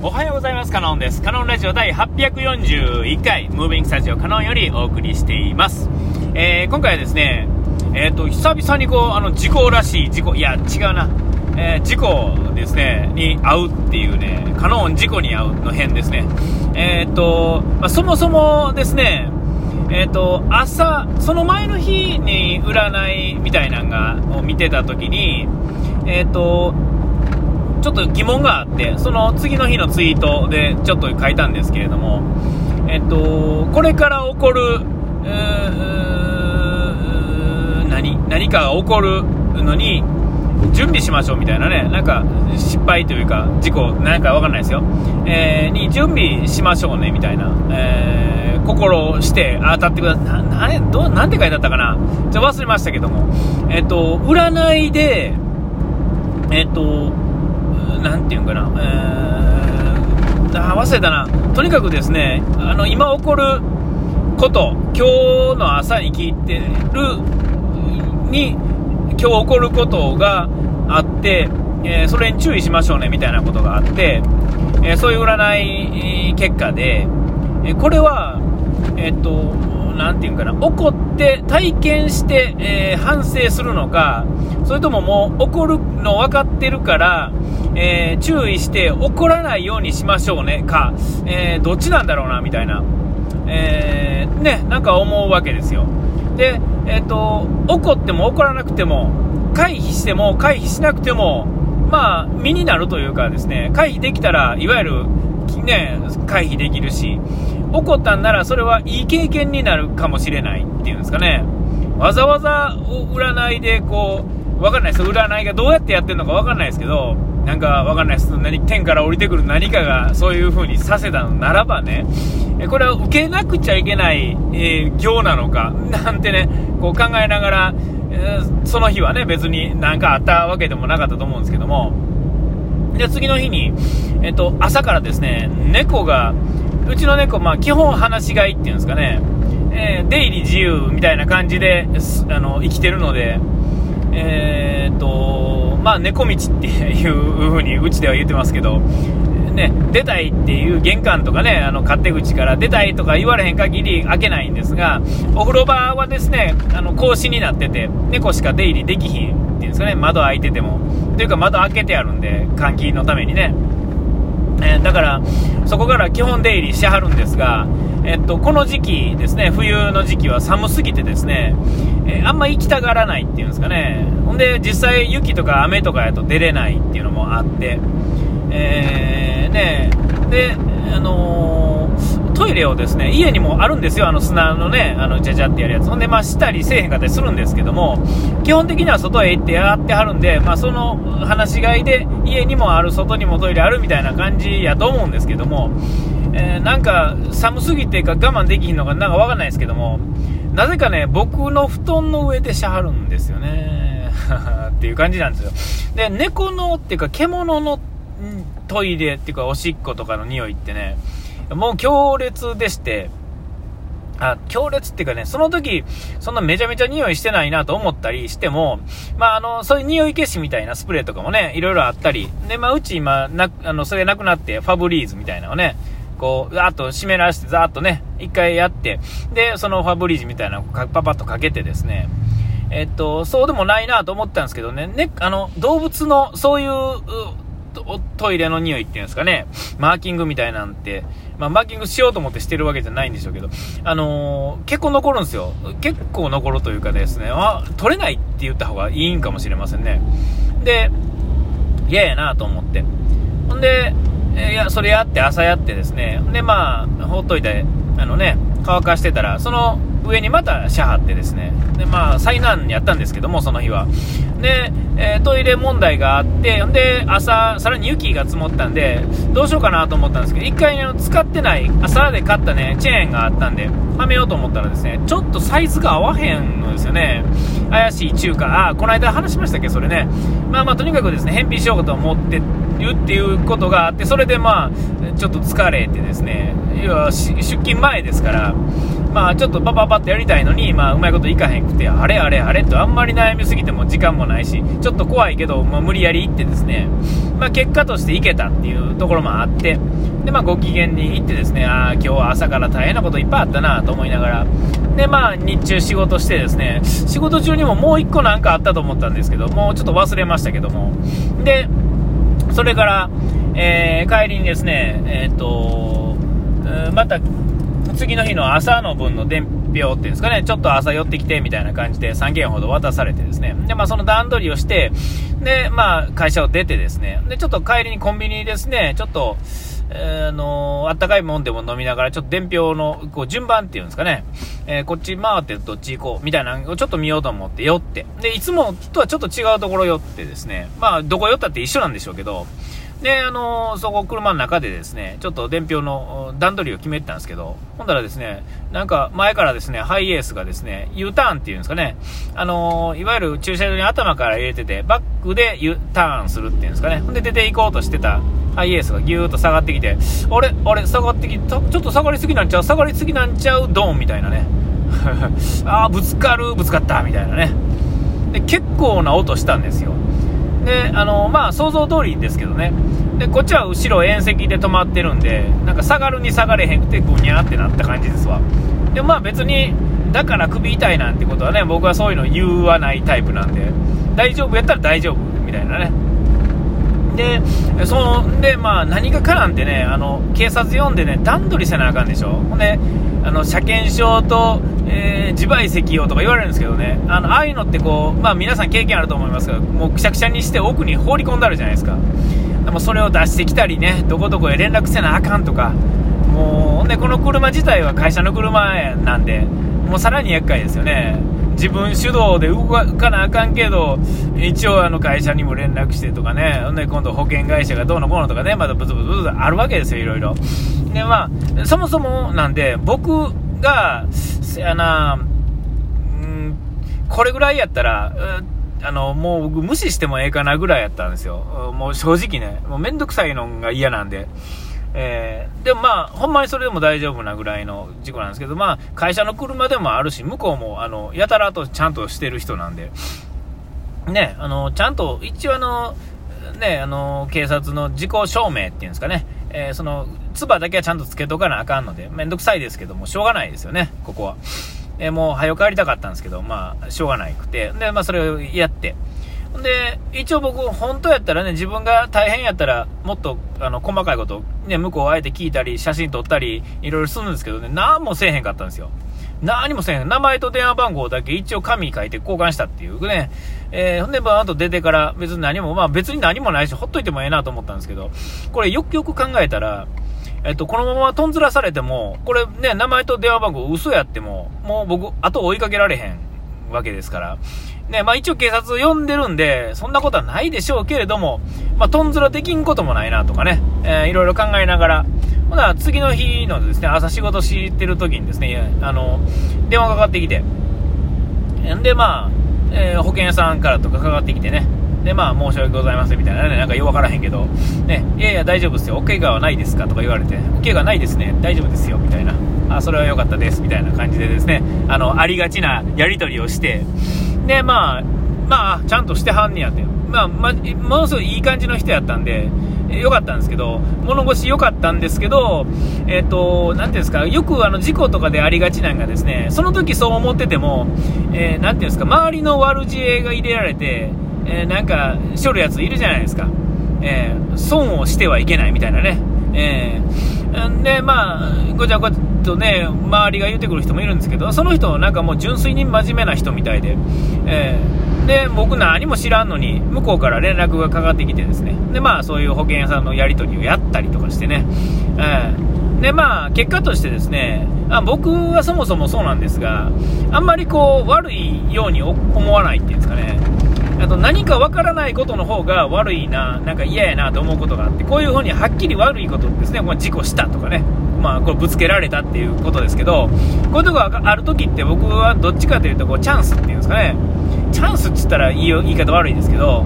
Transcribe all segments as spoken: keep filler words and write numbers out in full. おはようございます。カノンです。カノンラジオだいはっぴゃくよんじゅういっかいムービングスタジオカノンよりお送りしています。えー、今回はですね、えー、と久々にこうあの事故らしい事故いや違うな、えー、事故ですねに遭うっていうね、カノン事故に遭うの編ですね。えー、と、まあ、そもそもですね、えー、と朝その前の日に占いみたいなのを見てた時にえー、とちょっと疑問があって、その次の日のツイートでちょっと書いたんですけれども、えっと、これから起こる何、何かが起こるのに準備しましょうみたいなね、なんか失敗というか事故なんか分かんないですよ、えー、に準備しましょうねみたいな、えー、心をして当たってください な, な, どなんて書いてあったかな、ちょっと忘れましたけども、えっと、占いでえっとなんていうんかな、えー、忘れたな。とにかくですね、あの今起こること、今日の朝に聞いてるに今日起こることがあって、えー、それに注意しましょうねみたいなことがあって、えー、そういう占い結果で、えー、これはえー、っとなんていうんかな、起こって体験して、えー、反省するのか、それとももう起こるの分かってるから。えー、注意して怒らないようにしましょうねか、えー、どっちなんだろうなみたいな、えーね、なんか思うわけですよ。で、えーと、怒っても怒らなくても回避しても回避しなくても、まあ、身になるというかですね、回避できたらいわゆる、ね、回避できるし、怒ったんならそれはいい経験になるかもしれないっていうんですかね。わざわざ占いでこう分かんないです、占いがどうやってやってるのか分かんないですけど、なんか分かんないです、何天から降りてくる何かがそういう風にさせたのならばね、これは受けなくちゃいけない、えー、行なのかなんてね、こう考えながら、えー、その日はね別に何かあったわけでもなかったと思うんですけども、で次の日に、えー、と朝からですね、猫がうちの猫、まあ、基本放し飼いっていうんですかね、えー、出入り自由みたいな感じであの生きてるので、えーとまあ、猫道っていう風にうちでは言ってますけど、ね、出たいっていう玄関とかね、あの勝手口から出たいとか言われへん限り開けないんですが、お風呂場はですね、あの格子になってて猫しか出入りできひんっていうんですかね、窓開いててもというか窓開けてあるんで換気のためにね、えー、だからそこから基本出入りしはるんですが、えっと、この時期ですね、冬の時期は寒すぎてですね、えー、あんま行きたがらないっていうんですかね。ほんで実際雪とか雨とかやと出れないっていうのもあって、えー、ねで、あのー、トイレをですね、家にもあるんですよ、あの砂のね、あのジャジャってやるやつ。ほんでまあしたりせえへんかったりするんですけども、基本的には外へ行ってやってはるんで、まあその話し飼いで家にもある外にもトイレあるみたいな感じやと思うんですけども、えー、なんか寒すぎてか我慢できひんのかなんかわかんないですけども、なぜかね僕の布団の上でしゃはるんですよねっていう感じなんですよ。で猫のっていうか獣のトイレっていうかおしっことかの匂いってね、もう強烈でして、あ強烈っていうかね、その時そんなめちゃめちゃ匂いしてないなと思ったりしても、まあ、あのそういう匂い消しみたいなスプレーとかもねいろいろあったりで、まあ、うち今なあのそれなくなってファブリーズみたいなのをねこうザーッと湿らしてザーッとね一回やって、でそのファブリージみたいなのをパパッとかけてですね、えっとそうでもないなと思ったんですけど ね, ねあの動物のそういうトイレの匂いっていうんですかね、マーキングみたいなんて、まあ、マーキングしようと思ってしてるわけじゃないんでしょうけど、あのー、結構残るんですよ。結構残るというかですね、あ取れないって言った方がいいんかもしれませんね。で嫌やなと思って、ほんでいやそれやって朝やってですね、でまあほっといてあのね乾かしてたらその上にまたシャーってですね、でまあ災難やったんですけどもその日はで、えー、トイレ問題があって、で朝さらに雪が積もったんでどうしようかなと思ったんですけど、一回、ね、使ってない朝で買ったねチェーンがあったんではめようと思ったらですね、ちょっとサイズが合わへんのですよね。怪しい中華、あこの間話しましたっけそれね、まあまあとにかくですね返品しようと思ってるっていうことがあって、それでまあちょっと疲れてですね、いや出勤前ですからまあちょっとパパパってやりたいのに、まあうまいこといかへんくて、あれあれあれとあんまり悩みすぎても時間もないし、ちょっと怖いけど、まあ、無理やり行ってですね、まあ結果として行けたっていうところもあって、でまあご機嫌に行ってですね、ああ今日は朝から大変なこといっぱいあったなと思いながら、でまあ日中仕事してですね、仕事中にももう一個なんかあったと思ったんですけど、もうちょっと忘れましたけども、でそれから、えー、帰りにですね、えー、っとまた次の日の朝の分の伝票っていうんですかね、ちょっと朝寄ってきてみたいな感じでさんけんほど渡されてですね、で、まあ、その段取りをして、で、まあ、会社を出てですね、で、ちょっと帰りにコンビニですね、ちょっと、えー、のーあったかいもんでも飲みながら、ちょっと伝票のこう順番っていうんですかね、えー、こっち回ってどっち行こうみたいなのをちょっと見ようと思って寄って、で、いつもとはちょっと違うところ寄ってですね、まあ、どこ寄ったって一緒なんでしょうけど、で、あのー、そこ車の中でですね、ちょっと伝票の段取りを決めてたんですけど、ほんだらですね、なんか前からですね、ハイエースがですね、U ターンっていうんですかね、あのー、いわゆる駐車場に頭から入れてて、バックで U ターンするっていうんですかね、ほんで出て行こうとしてたハイエースがギューッと下がってきて、あれあれ下がってきて、ちょっと下がりすぎなんちゃう下がりすぎなんちゃうドンみたいなね、あーぶつかるぶつかったみたいなね、で結構な音したんですよ。であのまあ、想像通りですけどね。でこっちは後ろ縁石で止まってるんで、なんか下がるに下がれへんくてグニャーってなった感じですわ。でまあ別にだから首痛いなんてことはね、僕はそういうの言わないタイプなんで、大丈夫やったら大丈夫みたいなね。でそのでまあ何かかなんてね、あの警察呼んでね段取りせなあかんでしょ。ほんであの車検証と、えー、自賠責をとか言われるんですけどね、あのああいうのってこう、まあ、皆さん経験あると思いますけど、もうくしゃくしゃにして奥に放り込んであるじゃないですか。でもそれを出してきたりね、どこどこへ連絡せなあかんとか、もうでこの車自体は会社の車なんで、もうさらに厄介ですよね。自分主導で動かなあかんけど、一応あの会社にも連絡してとかね、で今度保険会社がどうのこうのとかね、まだブツブツブツあるわけですよ、いろいろ。でまあそもそもなんで、僕がせやな、うん、これぐらいやったら、あのもう僕無視してもええかなぐらいやったんですよ。もう正直ね、もうめんどくさいのが嫌なんで。えー、でもまあほんまにそれでも大丈夫なぐらいの事故なんですけど、まあ会社の車でもあるし、向こうもあのやたらとちゃんとしてる人なんでね、あのちゃんと一応あのね、あの警察の事故証明っていうんですかね、えー、そのツバだけはちゃんとつけとかなあかんので、めんどくさいですけどもしょうがないですよね、ここは。えー、もう早く帰りたかったんですけど、まあしょうがないくて、でまあそれをやって、で一応僕本当やったらね、自分が大変やったらもっとあの細かいこと、ね、向こうをあえて聞いたり写真撮ったりいろいろするんですけどね、何もせえへんかったんですよ。何もせえへん、名前と電話番号だけ一応紙書いて交換したっていうね。えー、ほんでバーンと出てから別に何も、まあ別に何もないしほっといてもええなと思ったんですけど、これよくよく考えたら、えっと、このままとんずらされてもこれね、名前と電話番号嘘やってももう僕後追いかけられへんわけですからね。まあ一応警察を呼んでるんでそんなことはないでしょうけれども、まあとんずらできんこともないなとかね、えー、いろいろ考えながら、ほな次の日のですね、朝仕事してる時にですね、あの電話かかってきて、でまあ、えー、保険屋さんからとかかかってきてね、でまあ申し訳ございませんみたいなね、なんかよくわからへんけどね、いやいや大丈夫ですよ、お怪我はないですかとか言われて、お怪我ないですね、大丈夫ですよみたいな、あそれは良かったですみたいな感じでですね、あのありがちなやり取りをして、でまあまあちゃんとしてはんねやって、まあまあ、ものすごいいい感じの人やったんで良かったんですけど、物腰良かったんですけど、えっとなんていうんですか、よくあの事故とかでありがちなんがですね、その時そう思ってても、えー、なんていうんですか、周りの悪知恵が入れられて、えー、なんかしょるやついるじゃないですか、えー、損をしてはいけないみたいなね、えー、でまあごちゃごちゃとね、周りが言ってくる人もいるんですけど、その人なんかもう純粋に真面目な人みたいで、えー、で僕何も知らんのに向こうから連絡がかかってきてですね、でまあそういう保険屋さんのやり取りをやったりとかしてね、えー、でまあ結果としてですね、あ僕はそもそもそうなんですが、あんまりこう悪いように思わないっていうんですかね、あと何かわからないことの方が悪いな、なんか嫌やなと思うことがあって、こういうふうにはっきり悪いことですね、まあ、事故したとかね、まあこれぶつけられたっていうことですけど、こういうとこがあるときって僕はどっちかというとこうチャンスっていうんですかね、チャンスって言ったら言い、言い方悪いですけど、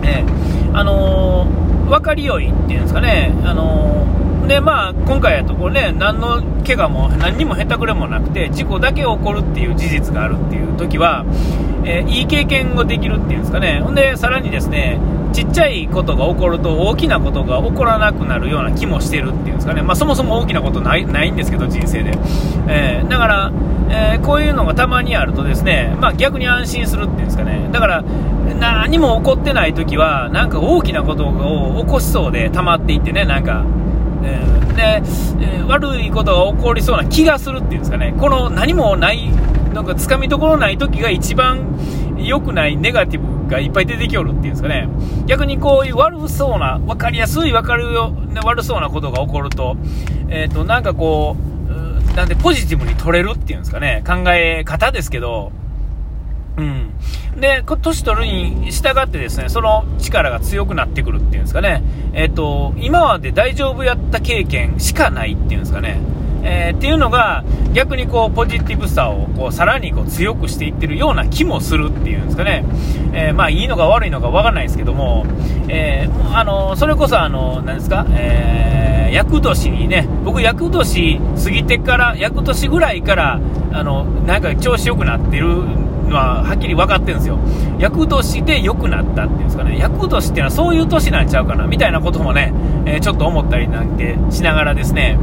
ね、あのー、分かりよいっていうんですかね、あのーでまあ今回やとこうね、何の怪我も何にもへたくれもなくて事故だけ起こるっていう事実があるっていう時は、えー、いい経験ができるっていうんですかね。ほんでさらにですね、ちっちゃいことが起こると大きなことが起こらなくなるような気もしてるっていうんですかね。まあそもそも大きなことない、ないんですけど人生で、えー、だから、えー、こういうのがたまにあるとですね、まあ逆に安心するっていうんですかね。だから何も起こってない時はなんか大きなことを起こしそうで溜まっていってね、なんかで、えー、悪いことが起こりそうな気がするっていうんですかね。この何もないなんか掴みどころない時が一番良くない、ネガティブがいっぱい出てきおるっていうんですかね。逆にこういう悪そうな、分かりやすい分かるよ、ね、悪そうなことが起こると、えーと、なんかこうなんでポジティブに取れるっていうんですかね、考え方ですけど、うん、で年取るに従ってですね、その力が強くなってくるっていうんですかね、えーと、今まで大丈夫やった経験しかないっていうんですかね、えー、っていうのが逆にこうポジティブさをこうさらにこう強くしていってるような気もするっていうんですかね、えー、まあいいのか悪いのかわからないですけども、えー、あのそれこそあの何ですか、えー、厄年にね、僕厄年過ぎてから厄年ぐらいからあのなんか調子良くなってるのははっきり分かってるんですよ。厄年で良くなったっていうんですかね。厄年ってのはそういう年なんちゃうかなみたいなこともね、えー、ちょっと思ったりなんてしながらですね、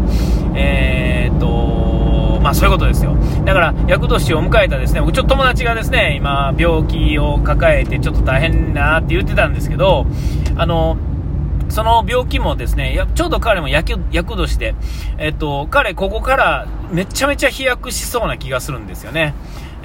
えーっとまあそういうことですよ。だから厄年を迎えたですね、僕ちょっと友達がですね、今病気を抱えてちょっと大変なって言ってたんですけど、あのその病気もですね、ちょうど彼も厄年で、えーっと彼ここからめちゃめちゃ飛躍しそうな気がするんですよね。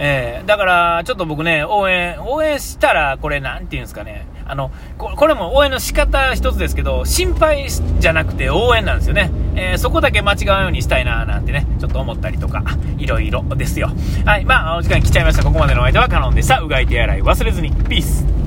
えー、だからちょっと僕ね、応援応援したらこれなんていうんですかね、あの こ, これも応援の仕方一つですけど、心配じゃなくて応援なんですよね、えー、そこだけ間違うようにしたいななんてね、ちょっと思ったりとかいろいろですよ。はい、まあお時間来ちゃいました。ここまでのお相手はカノンでした。うがい手洗い忘れずに、ピース。